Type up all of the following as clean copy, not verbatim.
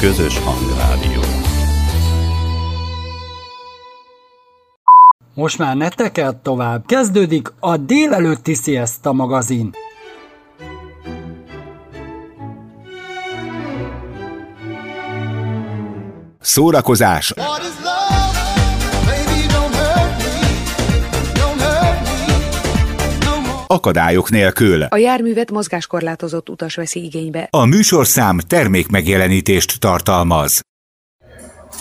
Közös Hangrádió. Most már ne tekert tovább, kezdődik a délelőtti Szieszta Magazin. Szórakozás, akadályok nélkül. A járművet mozgáskorlátozott utas veszi igénybe. A műsorszám termékmegjelenítést tartalmaz.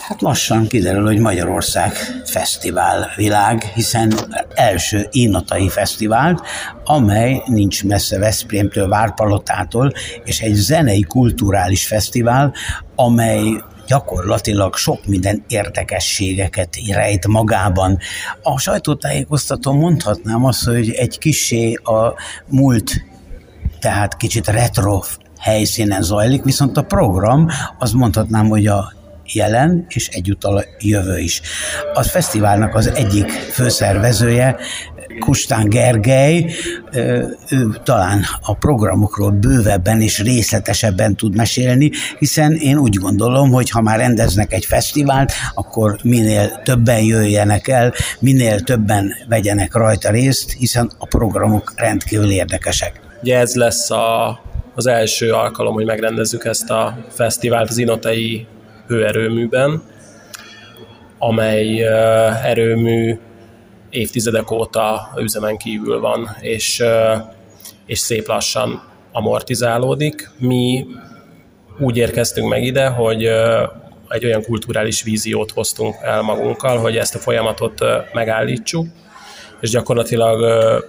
Hát lassan kiderül, hogy Magyarország fesztiválvilág, hiszen első inotai fesztivált, amely nincs messze Veszprémtől, Várpalotától, és egy zenei kulturális fesztivál, amely gyakorlatilag sok minden érdekességeket rejt magában. A sajtótájékoztatón mondhatnám azt, hogy egy kissé a múlt, tehát kicsit retro helyszínen zajlik, viszont a program, azt mondhatnám, hogy a jelen és egyúttal a jövő is. A fesztiválnak az egyik főszervezője, Kustán Gergely, ő talán a programokról bővebben és részletesebben tud mesélni, hiszen én úgy gondolom, hogy ha már rendeznek egy fesztivált, akkor minél többen jöjjenek el, minél többen vegyenek rajta részt, hiszen a programok rendkívül érdekesek. Ugye ez lesz az első alkalom, hogy megrendezzük ezt a fesztivált az Inotai Hőerőműben, amely erőmű évtizedek óta üzemen kívül van, és szép lassan amortizálódik. Mi úgy érkeztünk meg ide, hogy egy olyan kulturális víziót hoztunk el magunkkal, hogy ezt a folyamatot megállítsuk, és gyakorlatilag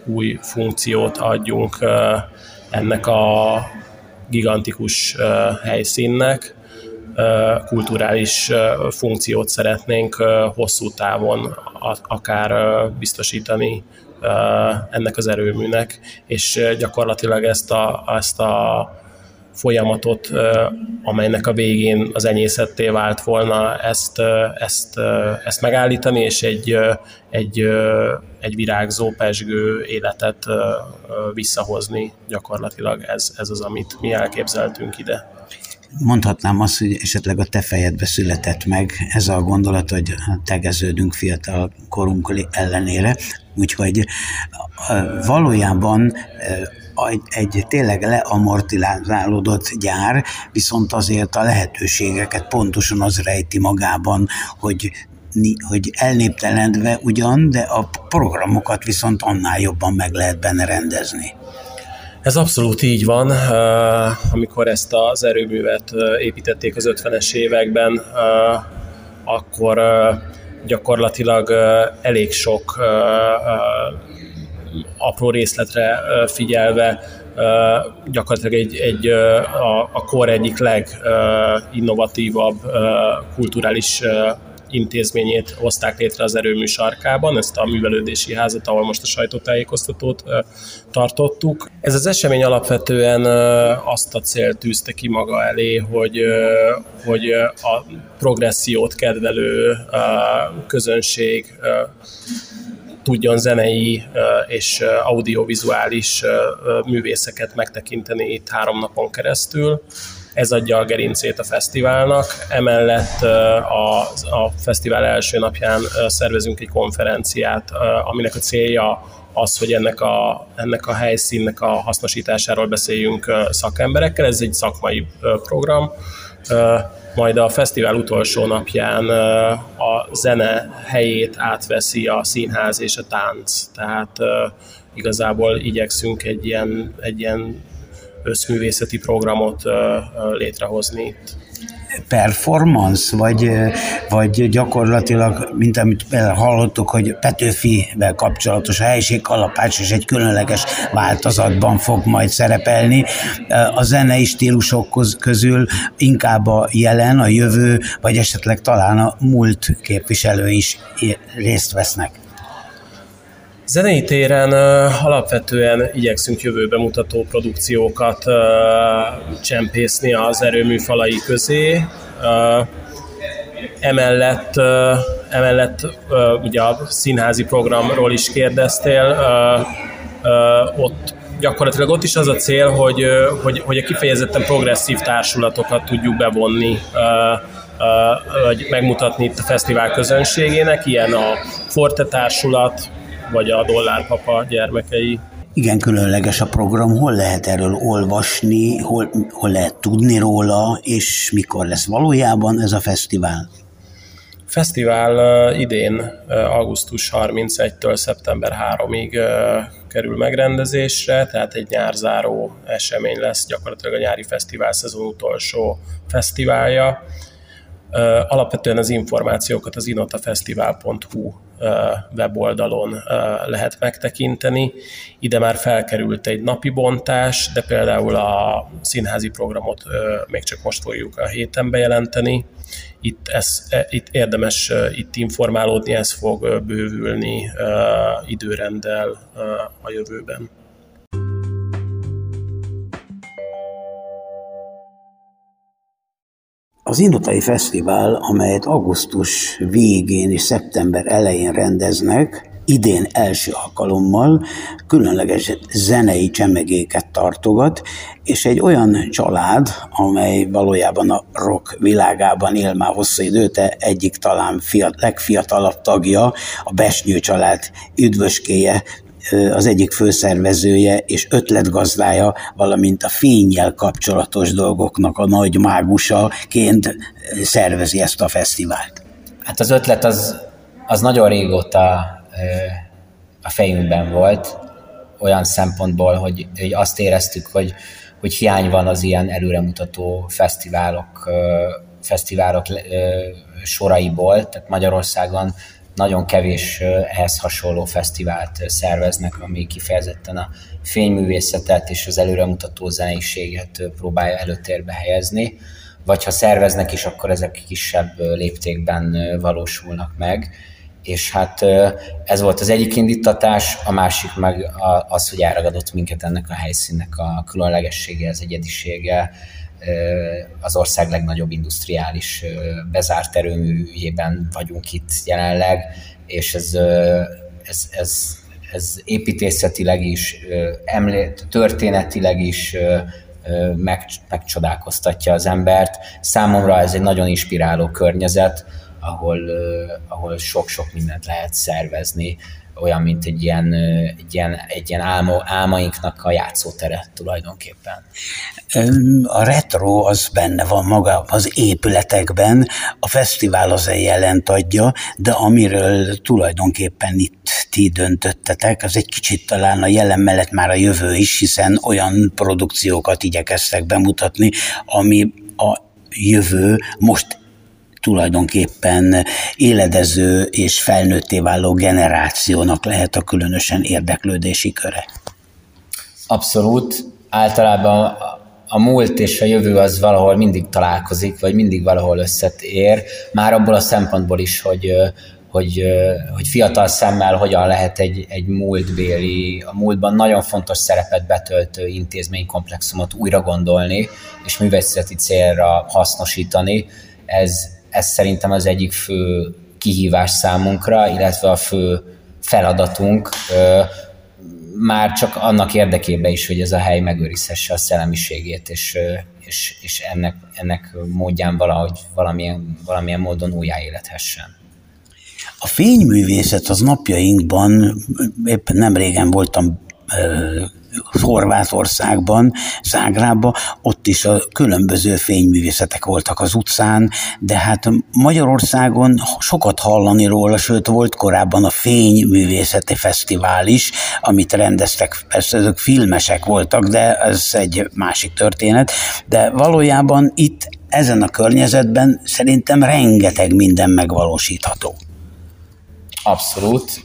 új funkciót adjunk ennek a gigantikus helyszínnek. Kulturális funkciót szeretnénk hosszú távon akár biztosítani ennek az erőműnek, és gyakorlatilag ezt a folyamatot, amelynek a végén az enyészetté vált volna, ezt megállítani, és egy virágzó, pezsgő életet visszahozni. Gyakorlatilag ez az, amit mi elképzeltünk ide. Mondhatnám azt, hogy esetleg a te fejedbe született meg ez a gondolat, hogy tegeződünk fiatal korunk ellenére, úgyhogy valójában egy tényleg leamortizálódott gyár, viszont azért a lehetőségeket pontosan az rejti magában, hogy elnéptelenedve ugyan, de a programokat viszont annál jobban meg lehet benne rendezni. Ez abszolút így van. Amikor ezt az erőművet építették az 50-es években, akkor gyakorlatilag elég sok apró részletre figyelve gyakorlatilag a kor egyik leginnovatívabb kulturális intézményét hozták létre az erőmű sarkában, ezt a művelődési házat, ahol most a sajtótájékoztatót tartottuk. Ez az esemény alapvetően azt a célt tűzte ki maga elé, hogy a progressziót kedvelő közönség tudjon zenei és audiovizuális művészeket megtekinteni itt 3 napon keresztül. Ez adja a gerincét a fesztiválnak. Emellett a fesztivál első napján szervezünk egy konferenciát, aminek a célja az, hogy ennek a helyszínnek a hasznosításáról beszéljünk szakemberekkel. Ez egy szakmai program. Majd a fesztivál utolsó napján a zene helyét átveszi a színház és a tánc. Tehát igazából igyekszünk egy ilyen összművészeti programot létrehozni itt. Performance, vagy gyakorlatilag, mint amit hallottuk, hogy Petőfivel kapcsolatos a helyiség kalapács és egy különleges változatban fog majd szerepelni. A zenei stílusok közül inkább a jelen, a jövő, vagy esetleg talán a múlt képviselői is részt vesznek. Zenei téren alapvetően igyekszünk jövőbe mutató produkciókat csempészni az erőmű falai közé. Emellett ugye a színházi programról is kérdeztél, ott gyakorlatilag ott is az a cél, hogy a kifejezetten progresszív társulatokat tudjuk bevonni, vagy megmutatni itt a fesztivál közönségének, ilyen a Forte társulat, vagy a Dollárpapa gyermekei. Igen, különleges a program. Hol lehet erről olvasni, hol lehet tudni róla, és mikor lesz valójában ez a fesztivál? Fesztivál idén augusztus 31-től szeptember 3-ig kerül megrendezésre, tehát egy nyárzáró esemény lesz, gyakorlatilag a nyári fesztivál szezon utolsó fesztiválja. Alapvetően az információkat az inotafesztivál.hu weboldalon lehet megtekinteni. Ide már felkerült egy napi bontás, de például a színházi programot még csak most fogjuk a héten bejelenteni. Itt érdemes itt informálódni, ez fog bővülni időrenddel a jövőben. Az Inotai Fesztivál, amelyet augusztus végén és szeptember elején rendeznek, idén első alkalommal különleges zenei csemegéket tartogat, és egy olyan család, amely valójában a rock világában él már hosszú időt, egyik talán legfiatalabb tagja, a Besnyő család üdvöskéje, az egyik főszervezője és ötletgazdája, valamint a fénnyel kapcsolatos dolgoknak a nagy mágusaként szervezi ezt a fesztivált. Hát az ötlet az nagyon régóta a fejünkben volt, olyan szempontból, hogy azt éreztük, hogy hiány van az ilyen előremutató fesztiválok soraiból, tehát Magyarországon nagyon kevés ehhez hasonló fesztivált szerveznek, ami kifejezetten a fényművészetet és az előremutató zeneiséget próbálja előtérbe helyezni, vagy ha szerveznek is, akkor ezek kisebb léptékben valósulnak meg. És hát ez volt az egyik indítatás, a másik meg az, hogy elragadott minket ennek a helyszínnek a különlegessége, az egyedisége, az ország legnagyobb industriális bezárt erőműjében vagyunk itt jelenleg, és ez építészetileg is, történetileg is megcsodálkoztatja az embert. Számomra ez egy nagyon inspiráló környezet, ahol sok-sok mindent lehet szervezni, olyan, mint egy ilyen álmainknak a játszótere tulajdonképpen. A retro az benne van maga az épületekben, a fesztivál az jelent adja, de amiről tulajdonképpen itt ti döntöttetek, az egy kicsit talán a jelen mellett már a jövő is, hiszen olyan produkciókat igyekeztek bemutatni, ami a jövő most tulajdonképpen éledező és felnőtté váló generációnak lehet a különösen érdeklődési köre. Abszolút. Általában a múlt és a jövő az valahol mindig találkozik, vagy mindig valahol összetér. Már abból a szempontból is, hogy fiatal szemmel hogyan lehet egy múltbéli, a múltban nagyon fontos szerepet betöltő intézménykomplexumot újra gondolni, és művészeti célra hasznosítani. Ez szerintem az egyik fő kihívás számunkra, illetve a fő feladatunk, már csak annak érdekében is, hogy ez a hely megőrizhesse a szellemiségét, és ennek módján valahogy valamilyen módon újjáélethessen. A fényművészet az napjainkban, éppen nem régen voltam Horvátországban, Zágrában, ott is a különböző fényművészetek voltak az utcán, de hát Magyarországon sokat hallani róla, sőt volt korábban a Fényművészeti Fesztivál is, amit rendeztek, persze ezek filmesek voltak, de ez egy másik történet, de valójában itt ezen a környezetben szerintem rengeteg minden megvalósítható. Abszolút.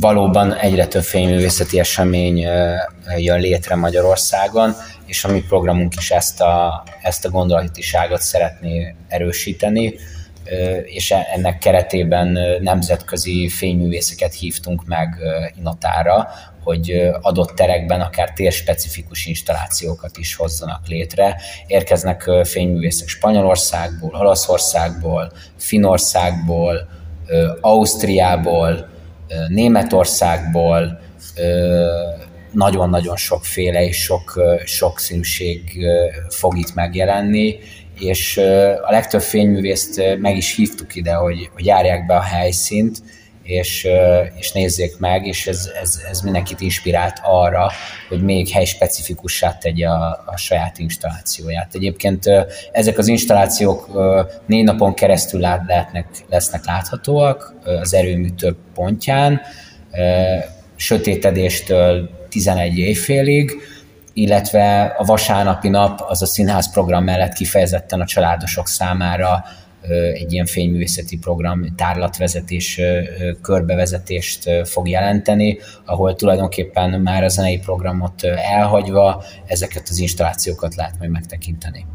Valóban egyre több fényművészeti esemény jön létre Magyarországon, és a mi programunk is ezt a gondolatiságot szeretné erősíteni, és ennek keretében nemzetközi fényművészeket hívtunk meg Inotára, hogy adott terekben akár térspecifikus installációkat is hozzanak létre. Érkeznek fényművészek Spanyolországból, Olaszországból, Finnországból, Ausztriából, Németországból, nagyon-nagyon sokféle és sok színűség fog itt megjelenni, és a legtöbb fényművészt meg is hívtuk ide, hogy járják be a helyszínt, és nézzék meg, és ez mindenkit inspirált arra, hogy még helyspecifikussá tegye a saját installációját. Egyébként ezek az installációk 4 napon keresztül lesznek láthatóak az erőmű több pontján, sötétedéstől 11 éjfélig, illetve a vasárnapi nap az a színház program mellett kifejezetten a családosok számára egy ilyen fényművészeti program, tárlatvezetés, körbevezetést fog jelenteni, ahol tulajdonképpen már a zenei programot elhagyva ezeket az installációkat lehet majd megtekinteni.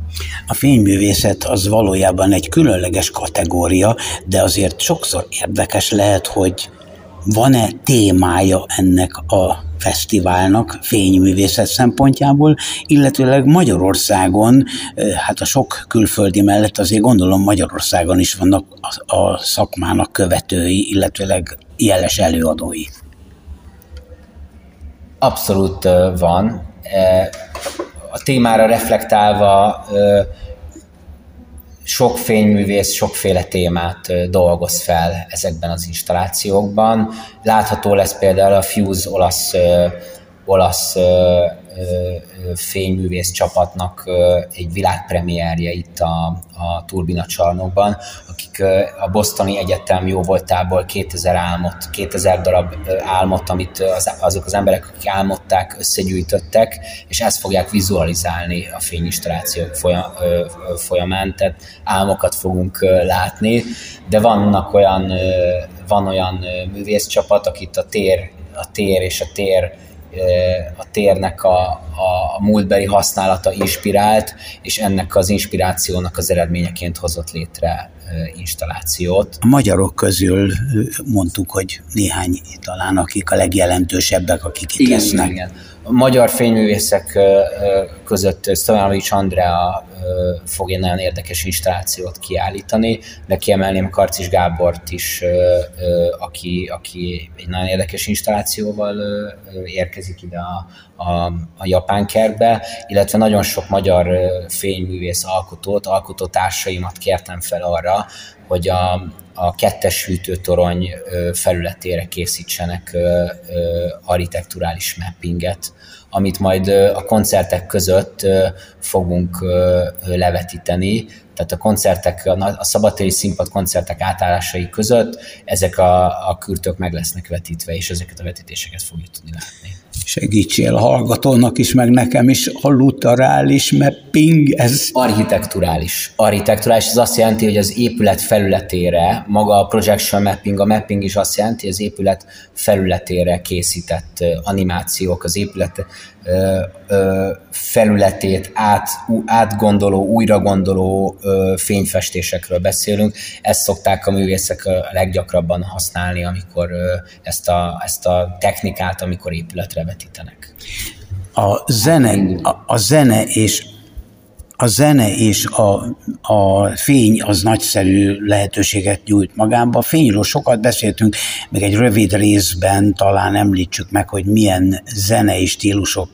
A fényművészet az valójában egy különleges kategória, de azért sokszor érdekes lehet, hogy van-e témája ennek a fesztiválnak fényművészet szempontjából, illetőleg Magyarországon, hát a sok külföldi mellett azért gondolom Magyarországon is vannak a szakmának követői, illetőleg jeles előadói. Abszolút van. A témára reflektálva sok fényművész sokféle témát dolgoz fel ezekben az installációkban. Látható lesz például a Fuse olasz fényművész csapatnak egy világpremierje itt a Turbina csarnokban, akik a Bostoni Egyetem jóvoltából 2000 darab álmot, amit azok az emberek, akik álmodták, összegyűjtöttek, és ezt fogják vizualizálni a fényinstallációk folyamán, tehát álmokat fogunk látni, de van olyan művészcsapat, akit a térnek a múltbeli használata inspirált, és ennek az inspirációnak az eredményeként hozott létre installációt. A magyarok közül mondtuk, hogy néhány talán, akik a legjelentősebbek, akik itt lesznek. Igen. A magyar fényművészek között Szovánovics Andrea fog egy nagyon érdekes installációt kiállítani, de kiemelném Karcis Gábort is, aki egy nagyon érdekes installációval érkezik ide a japán kertbe, illetve nagyon sok magyar fényművész alkotótársaimat kértem fel arra, hogy a 2. hűtőtorony felületére készítsenek architekturális mappinget, amit majd a koncertek között fogunk levetíteni. Tehát a koncertek, a szabadtéri színpad koncertek átállásai között ezek a kürtök meg lesznek vetítve, és ezeket a vetítéseket fogjuk tudni látni. Segítsél a hallgatónak is, meg nekem is, a luterális mapping, ez... Architekturális, ez azt jelenti, hogy az épület felületére, maga a projection mapping, a mapping is azt jelenti, hogy az épület felületére készített animációk, az épület felületét átgondoló, újragondoló fényfestésekről beszélünk. Ezt szokták a művészek a leggyakrabban használni, amikor ezt a technikát, amikor épületre vetítenek. A zene és a fény az nagyszerű lehetőséget nyújt magába. Fényről sokat beszéltünk, még egy rövid részben talán említsük meg, hogy milyen zenei stílusok,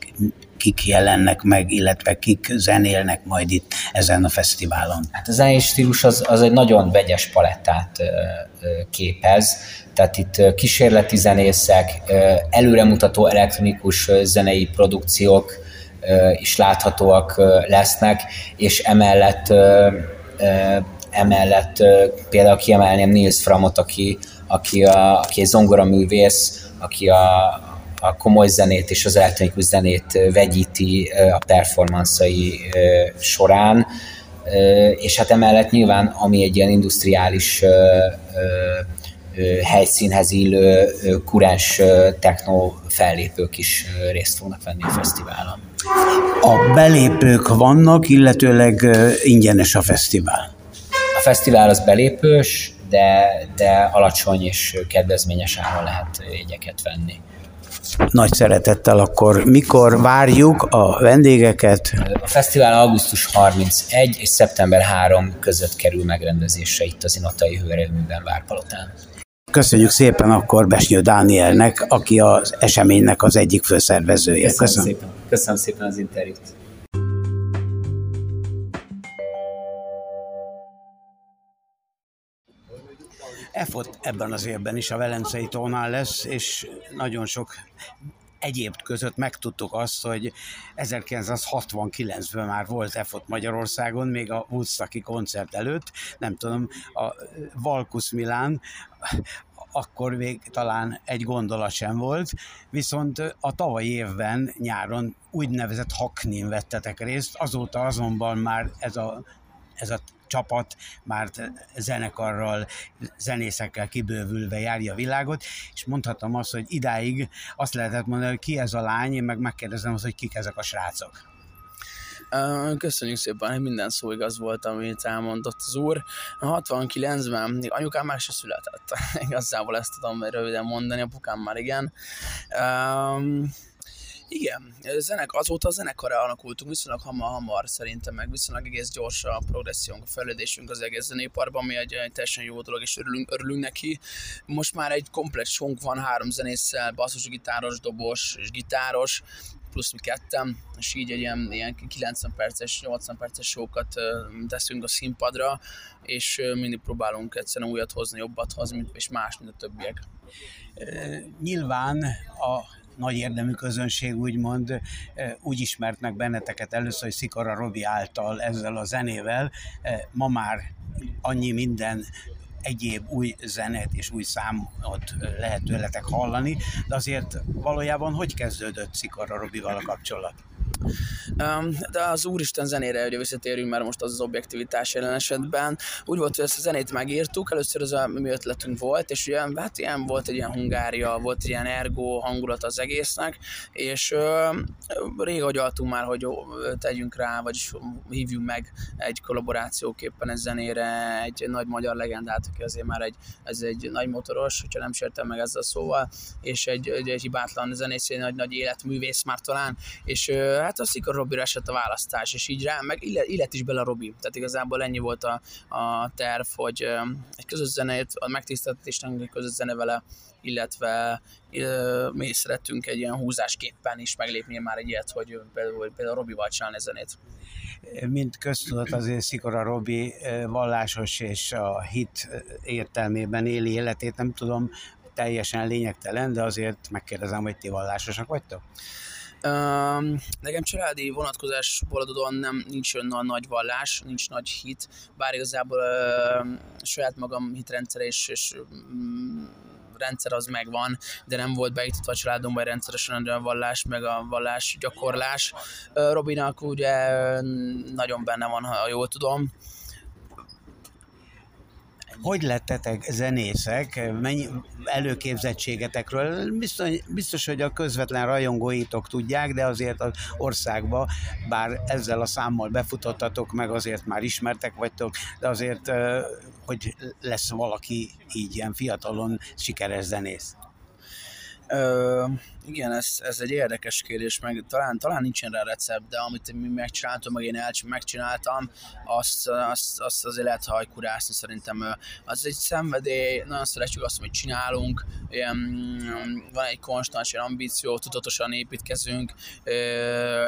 kik jelennek meg, illetve kik zenélnek majd itt ezen a fesztiválon. Hát a zenei stílus az egy nagyon vegyes palettát képez, tehát itt kísérleti zenészek, előremutató elektronikus zenei produkciók is láthatóak lesznek, és emellett például kiemelném Nils Frame-ot, aki egy zongoraművész, aki a komoly zenét és az elektronikus zenét vegyíti a performanszai során, és hát emellett nyilván, ami egy ilyen industriális helyszínhez illő kuráns techno fellépők is részt fognak venni a fesztiválon. A belépők vannak, illetőleg ingyenes a fesztivál. A fesztivál az belépős, de alacsony és kedvezményes áron lehet jegyeket venni. Nagy szeretettel akkor mikor várjuk a vendégeket? A fesztivál augusztus 31 és szeptember 3 között kerül megrendezésre itt az Inotai Hőerőműben, Várpalotán. Köszönjük szépen akkor Besnyő Dánielnek, aki az eseménynek az egyik főszervezője. Köszönöm szépen. Köszönöm szépen az interjút. EFOT ebben az évben is a Velencei tónál lesz, és nagyon sok egyéb között megtudtuk azt, hogy 1969-ben már volt EFOT Magyarországon, még a Woodstocki koncert előtt, nem tudom, a Valkusz Milán, akkor még talán egy gondolat sem volt, viszont a tavalyi évben nyáron úgynevezett Hacknin vettetek részt, azóta azonban már ez a csapat már zenekarral, zenészekkel kibővülve járja a világot, és mondhatom azt, hogy idáig azt lehetett mondani, hogy ki ez a lány, én meg megkérdezem azt, hogy kik ezek a srácok. Köszönjük szépen, minden szó igaz volt, amit elmondott az úr. 69-ben még anyukám már se született. Igazából ezt tudom röviden mondani, apukám már igen. Igen, azóta a zenekarra alakultunk viszonylag hamar szerintem, meg viszonylag egész gyors a progressziónk, a fejlődésünk az egész zenéparban, ami egy teljesen jó dolog, és örülünk neki. Most már egy komplett sonk van, 3 zenésszel, basszus, gitáros, dobos és gitáros, plusz mi 2, és így egy ilyen 90 perces, 80 perces show-kat teszünk a színpadra, és mindig próbálunk egyszerűen újat hozni, jobbat hozni, és más, mint a többiek. Nyilván a nagy érdemű közönség úgymond úgy ismertnek benneteket először, hogy Szikora Robi által ezzel a zenével, ma már annyi minden egyéb új zenét és új számot lehet tőletek hallani, de azért valójában hogy kezdődött Szikora Robival a kapcsolat? De az Úristen zenére ugye visszatérünk már most az objektivitás jelen esetben. Úgy volt, hogy ezt a zenét megírtuk, először az a mi ötletünk volt, és ugye, hát ilyen volt egy ilyen Hungária, volt egy ilyen ergo hangulat az egésznek, és rég agyaltunk már, hogy tegyünk rá, vagyis hívjunk meg egy kollaborációképpen egy zenére egy nagy magyar legendát, aki azért már ez egy nagy motoros, hogyha nem sértem meg ezzel szóval, és egy hibátlan zenész, egy nagy életművész már talán, és hát a Szikora Robira esett a választás, és így rá, meg illet is bele a Robi. Tehát igazából ennyi volt a terv, hogy egy közös zenét, a megtiszteltetésnek egy közös zene vele, illetve mi szerettünk egy ilyen húzásképpen is meglépni már egy ilyet, hogy például Robival csinálni zenét. Mint köztudott azért Szikora Robi vallásos és a hit értelmében éli életét, nem tudom, teljesen lényegtelen, de azért megkérdezem, hogy ti vallásosak vagytok? Nekem családi vonatkozásból adódóan nincs olyan nagy vallás, nincs nagy hit, bár igazából saját magam hitrendszer és rendszer az megvan, de nem volt beiktatva a családomban rendszeresen a vallás, meg a vallás gyakorlás. Robinak ugye nagyon benne van, ha jól tudom. Hogy lettetek zenészek, mennyi előképzettségetekről? Biztos, hogy a közvetlen rajongóitok tudják, de azért az országba, bár ezzel a számmal befutottatok, meg azért már ismertek vagytok, de azért, hogy lesz valaki így ilyen fiatalon sikeres zenész? Igen, ez egy érdekes kérdés, meg talán nincsen rá recept, de amit mi megcsináltam, meg én megcsináltam, azt azért lehet hajkurászni szerintem. Az egy szenvedély, nagyon szeretjük azt, amit csinálunk, van egy konstans ambíció, tudatosan építkezünk,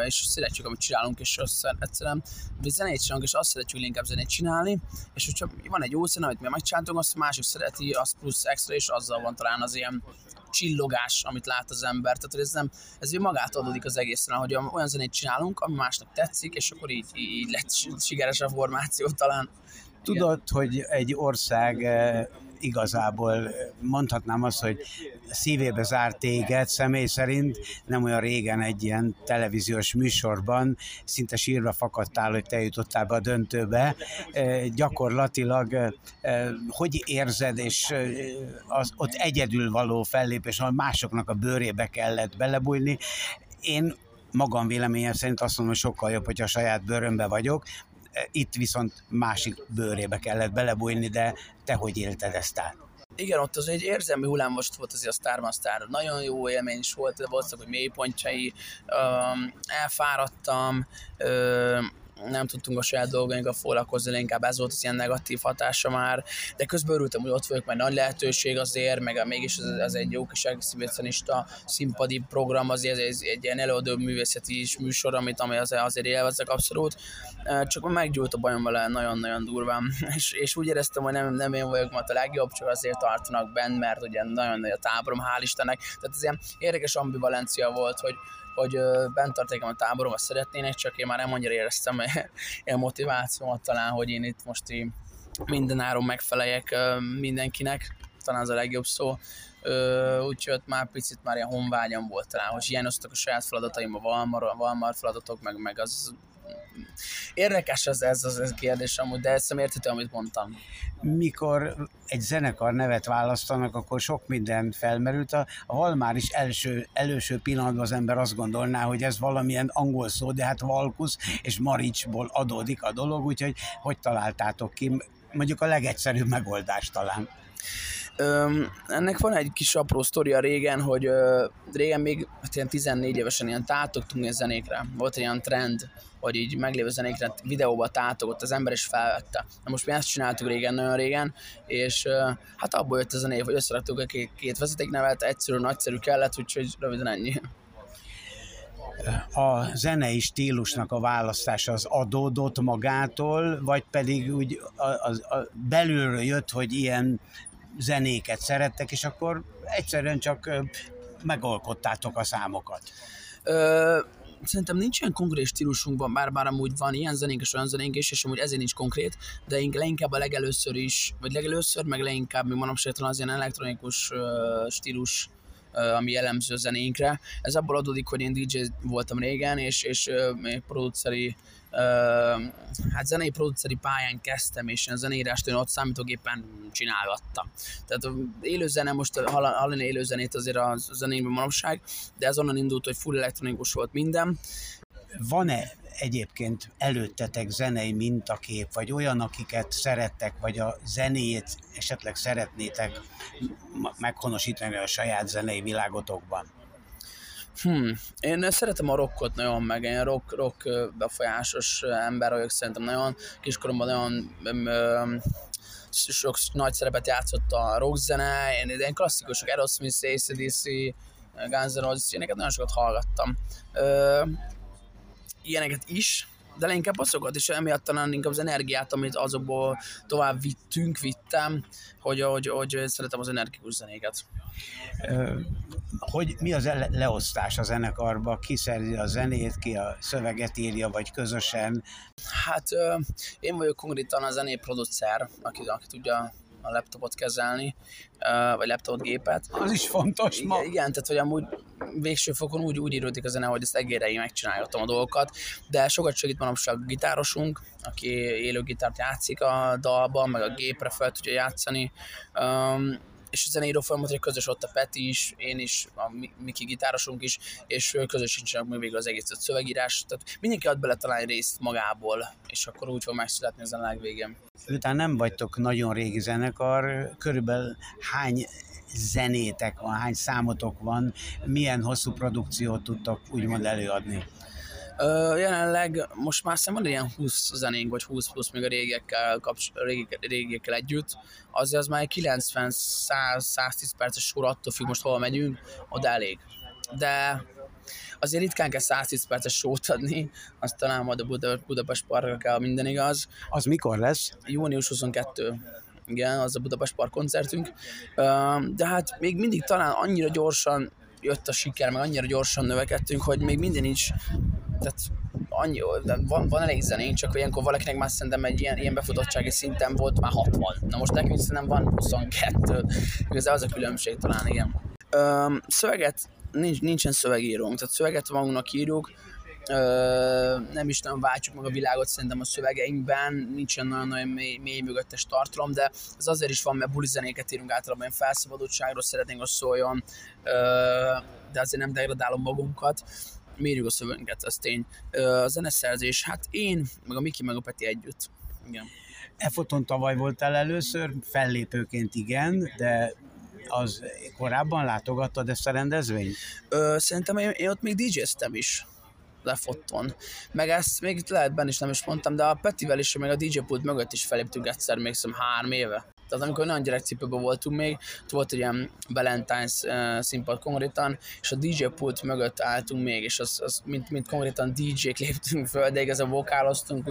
és szeretjük, amit csinálunk, és azt egyszerűen zenét csinálunk, és azt szeretjük inkább zenét csinálni, és hogyha van egy jó zene, amit mi megcsináltunk, azt másik szereti, az plusz extra, és azzal van talán az ilyen csillogás, amit lát az ember, tehát ez magát adódik az egészen, hogy olyan zenét csinálunk, ami másnak tetszik, és akkor így lett sikeres a formáció talán. Tudod, hogy egy ország igazából mondhatnám azt, hogy szívébe zárt téged személy szerint, nem olyan régen egy ilyen televíziós műsorban szinte sírva fakadtál, hogy te jutottál be a döntőbe. Gyakorlatilag hogy érzed, és az ott egyedül való fellépés, ahol másoknak a bőrébe kellett belebújni. Én magam véleményem szerint azt mondom, hogy sokkal jobb, hogyha a saját bőrömbe vagyok, itt viszont másik bőrébe kellett belebújni, de te hogy élted ezt át? Igen, ott az egy érzelmi hullámvasút volt azért a Sztárban Sztár. Nagyon jó élmény is volt, de voltak, hogy mélypontjai, elfáradtam, nem tudtunk a saját dolgainkkal foglalkozni, inkább ez volt az ilyen negatív hatása már, de közben örültem, hogy ott vagyok, mert nagy lehetőség azért, meg mégis ez egy jó kis exhibicionista színpadi program, azért ez egy ilyen előadó művészeti is műsor, amit azért élvezek abszolút, csak meggyújt a bajom vele nagyon-nagyon durván, és úgy éreztem, hogy nem én vagyok majd a legjobb, csak azért tartanak benn, mert ugye nagyon nagy a táborom, hál' Istennek, tehát ez ilyen érdekes ambivalencia volt, hogy bent tartékem a táborom, azt szeretnének, csak én már nem annyira éreztem ilyen motivációmat talán, hogy én itt most így mindenáron megfeleljek mindenkinek, talán ez a legjobb szó, úgyhogy már picit már ilyen honvágyam volt talán, hogy hiányoztak a saját feladataim, a Valmar feladatok, meg az érdekes ez kérdés amúgy, de ezt érthető, amit mondtam. Mikor egy zenekar nevet választanak, akkor sok minden felmerült. A Valmar is előső pillanatban az ember azt gondolná, hogy ez valamilyen angol szó, de hát Valkusz és Maricsból adódik a dolog, úgyhogy hogy találtátok ki? Mondjuk a legegyszerűbb megoldás talán. Ennek van egy kis apró sztoria régen, hogy régen még ilyen 14 évesen ilyen tátogtunk ilyen zenékre. Volt ilyen trend, hogy így meglévő zenékre videóba tátogott, az ember is felvette. Na most mi ezt csináltuk régen, nagyon régen, és hát abból jött a zenék, hogy összeraktuk a két vezetéknevet, egyszerű, nagyszerű kellett, úgyhogy röviden ennyi. A zenei stílusnak a választása az adódott magától, vagy pedig úgy belülről jött, hogy ilyen zenéket szerettek, és akkor egyszerűen csak megalkottátok a számokat? Szerintem nincs ilyen konkrét stílusunkban, bár amúgy van ilyen zenénk és olyan zenénk is, és amúgy ezért nincs konkrét, de leginkább a legelőször is, vagy legelőször, meg leginkább még manapság talán az ilyen elektronikus stílus, ami jellemző zenénkre. Ez abból adódik, hogy én DJ voltam régen, és produceri, hát zenei produceri pályán kezdtem, és a zeneírást én ott számítógépen csinálgattam. Tehát élőzene, most hallani élőzenét azért a zenénkben manapság, de ez onnan indult, hogy full elektronikus volt minden. Van-e egyébként előttetek zenei mintakép, vagy olyan, akiket szerettek, vagy a zenét esetleg szeretnétek meghonosítani a saját zenei világotokban? Én szeretem a rockot nagyon, meg én rock befolyásos ember vagyok, szerintem nagyon kiskoromban nagyon sok nagy szerepet játszott a rockzene, én klasszikusok, Aerosmith, AC/DC, Guns N' Roses, ilyeneket nagyon sokat hallgattam. Ilyeneket is, de inkább azokat is, emiatt talán inkább az energiát, amit azokból tovább vittem, hogy szeretem az energikus zenéket. Hogy mi az leosztás a zenekarba? Ki szerzi a zenét, ki a szöveget írja, vagy közösen? Hát én vagyok konkrétan a zenéproducer, aki tudja a laptopot kezelni, vagy laptopgépet. Az is fontos ma. Igen, tehát hogy amúgy végső fokon úgy íródik a zene, hogy ezt egéreig megcsinálgatom a dolgokat, de sokat segít manapság gitárosunk, aki élő gitárt játszik a dalban, meg a gépre fel tudja játszani, és a zeneíró folyamatosan közös, ott a Peti is, én is, a Miki gitárosunk is, és közösítsenek még végül az egész szövegírás. Tehát mindenki ad bele talán részt magából, és akkor úgy fog megszületni a zeneleg végén. Miután nem vagytok nagyon régi zenekar, körülbelül hány zenétek van, hány számotok van, milyen hosszú produkciót tudtok úgymond előadni? Jelenleg most már szemben ilyen 20 zenénk, vagy 20 plusz még a régiekkel együtt, azért az már 90-110 perces sor, attól függ most hol megyünk, oda elég. De azért ritkán kell 110 perces sót adni, azt talán majd a Budapest Parkra kell, minden igaz. Az mikor lesz? Június 22. Igen, az a Budapest Park koncertünk. De hát még mindig talán annyira gyorsan jött a siker, meg annyira gyorsan növekedtünk, hogy még minden nincs, tehát annyi, van elég zenénk, csak ilyenkor valakinek már szerintem egy ilyen befutottsági szinten volt már 60. Na most nekünk szerintem van 22. Igazán az a különbség talán, igen. Szöveget, nincsen szövegírónk, tehát szöveget magunknak írjuk, nem is nagyon váltjuk meg a világot szerintem a szövegeinkben, nincsen nagyon-nagyon mély mögöttes tartalom, de ez azért is van, mert bulizenéket írunk általában, felszabadultságról szeretnénk, hogy szóljon, de azért nem degradálom magunkat. Mérjük a szövegünket, az tény. A zeneszerzés, hát én, meg a Miki, meg a Peti együtt. Igen. E foton tavaly voltál először, fellépőként igen, de az korábban látogattad ezt a rendezvényt? Szerintem én ott még DJ-ztem is. lefotton. Meg ezt még lehet benne is nem is mondtam, de a Petivel is, meg a DJ pult mögött is feléptünk egyszer még szóval 3 éve. Tehát amikor nagyon gyerekcipőben voltunk még, volt egy ilyen Valentine's színpad konkrétan, és a DJ pult mögött álltunk még, és az mint konkrétan DJ-k léptünk föl, de igazán vokáloztunk,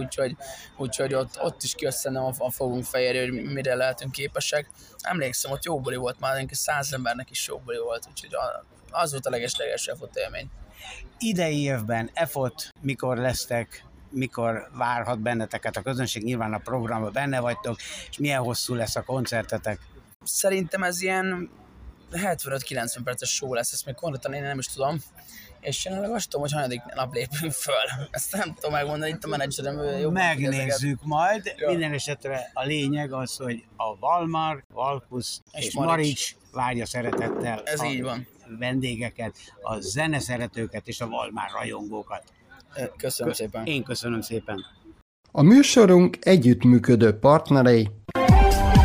úgyhogy ott is kiösszenem a fogunk fejére, hogy mire lehetünk képesek. Emlékszem, ott jó buli volt már, 100 embernek is jó buli volt, úgyhogy az volt a leges-leges EFOT élmény. Idei évben EFOT mikor lesztek? Mikor várhat benneteket a közönség? Nyilván a programban benne vagytok, és milyen hosszú lesz a koncertetek? Szerintem ez ilyen 75-90 perces show lesz, ezt még konkrétan én nem is tudom, és jelenleg azt tudom, hogy hanyadik nap lépünk föl. Ezt nem tudom megmondani, itt a menedzserem jó. Megnézzük majd, ja. Minden esetre a lényeg az, hogy a Valmar, Valkusz és Marics várja szeretettel ez így van. Vendégeket, a zeneszeretőket és a Valmar rajongókat. Köszönöm szépen. Én köszönöm szépen. A műsorunk együttműködő partnerei.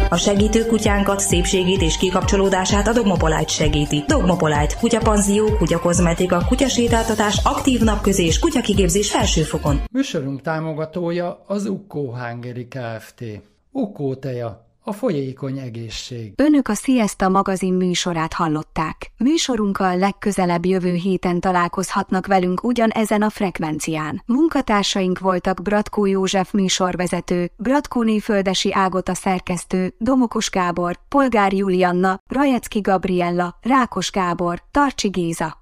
A segítő kutyánkat, szépségét és kikapcsolódását a Dogmopolájt segíti. Dogmopolájt, kutyapanzió, kutyakozmetika, kutyasétáltatás, aktív napközés és kutyakigépzés felsőfokon. Műsorunk támogatója az Ukkó Hangeri Kft. Ukkó teja. A folyékony egészség. Önök a Szieszta Magazin műsorát hallották. Műsorunkkal legközelebb jövő héten találkozhatnak velünk ugyanezen a frekvencián. Munkatársaink voltak Bradkó József műsorvezető, Bradkó-Néföldesi Ágota szerkesztő, Domokos Gábor, Polgár Julianna, Rajeczki Gabriella, Rákos Gábor, Tarczy Géza.